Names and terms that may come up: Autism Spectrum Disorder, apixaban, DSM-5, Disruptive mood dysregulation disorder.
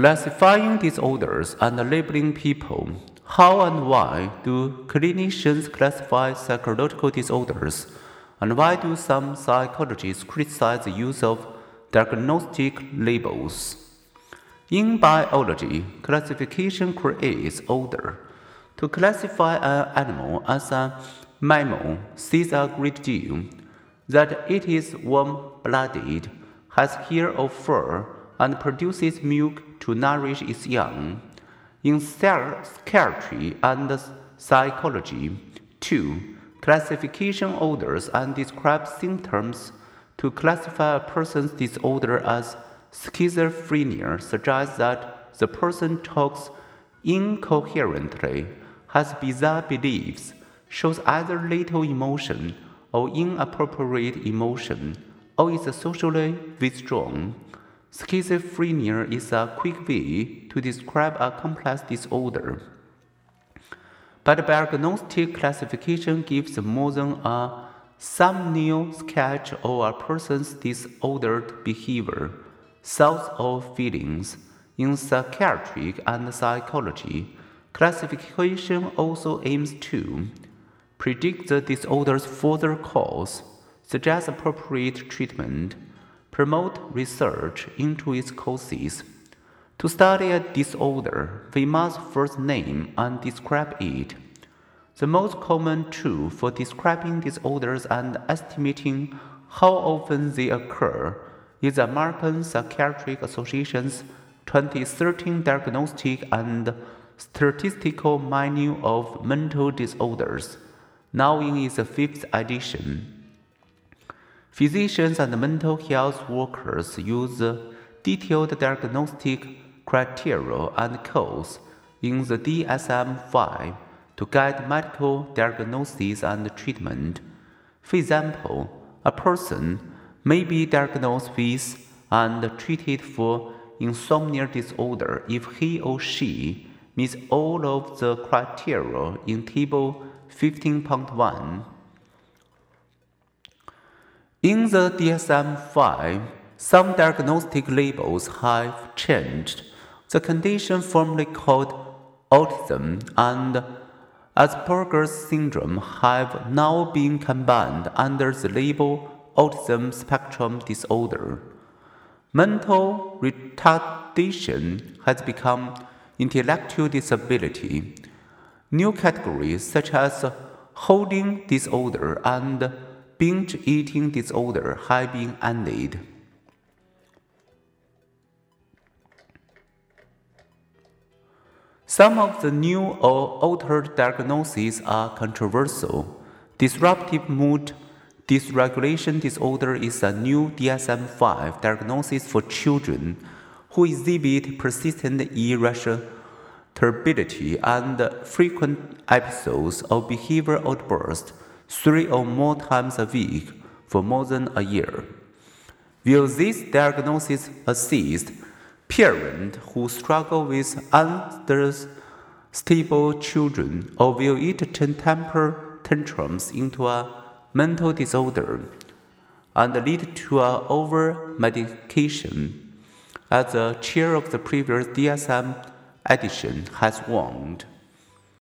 classifying disorders and labeling people. How and why do clinicians classify psychological disorders? And why do some psychologists criticize the use of diagnostic labels? In biology, classification creates order. To classify an animal as a mammal says a great deal, that it is warm-blooded, has hair or fur, and produces milk to nourish its young. In psychiatry and psychology, too, classification orders and describes symptoms. To classify a person's disorder as schizophrenia suggests that the person talks incoherently, has bizarre beliefs, shows either little emotion or inappropriate emotion, or is socially withdrawn. Schizophrenia is a quick way to describe a complex disorder. But diagnostic classification gives more than a thumbnail sketch of a person's disordered behavior, thoughts or feelings. In psychiatry and psychology, classification also aims to predict the disorder's further course, suggest appropriate treatment, promote research into its causes. To study a disorder, we must first name and describe it. The most common tool for describing disorders and estimating how often they occur is the American Psychiatric Association's 2013 Diagnostic and Statistical Manual of Mental Disorders, now in its 5th edition. Physicians and mental health workers use detailed diagnostic criteria and codes in the DSM-5 to guide medical diagnosis and treatment. For example, a person may be diagnosed with and treated for insomnia disorder if he or she meets all of the criteria in Table 15.1. In the DSM-5, some diagnostic labels have changed. The condition formerly called autism and Asperger's syndrome have now been combined under the label Autism Spectrum Disorder. Mental retardation has become intellectual disability. New categories such as hoarding disorder and binge eating disorder have been added. Some of the new or altered diagnoses are controversial. Disruptive mood dysregulation disorder is a new DSM-5 diagnosis for children who exhibit persistent irritability and frequent episodes of behavioral outbursts 3 or more times a week for more than a year. Will this diagnosis assist parents who struggle with unstable children, or will it turn temper tantrums into a mental disorder and lead to an over-medication, as the chair of the previous DSM edition has warned?